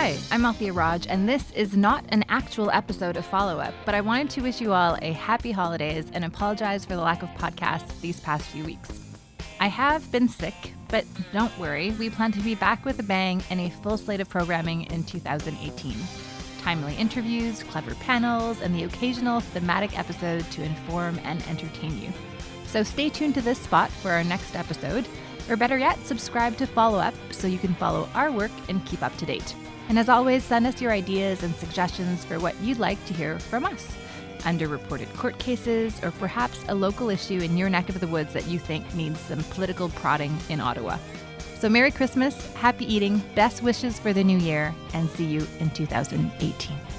Hi, I'm Althea Raj, and this is not an actual episode of Follow Up, but I wanted to wish you all a happy holidays and apologize for the lack of podcasts these past few weeks. I have been sick, but don't worry, we plan to be back with a bang and a full slate of programming in 2018. Timely interviews, clever panels, and the occasional thematic episode to inform and entertain you. So stay tuned to this spot for our next episode, or better yet, subscribe to Follow Up so you can follow our work and keep up to date. And as always, send us your ideas and suggestions for what you'd like to hear from us. Underreported court cases, or perhaps a local issue in your neck of the woods that you think needs some political prodding in Ottawa. So Merry Christmas, happy eating, best wishes for the new year, and see you in 2018.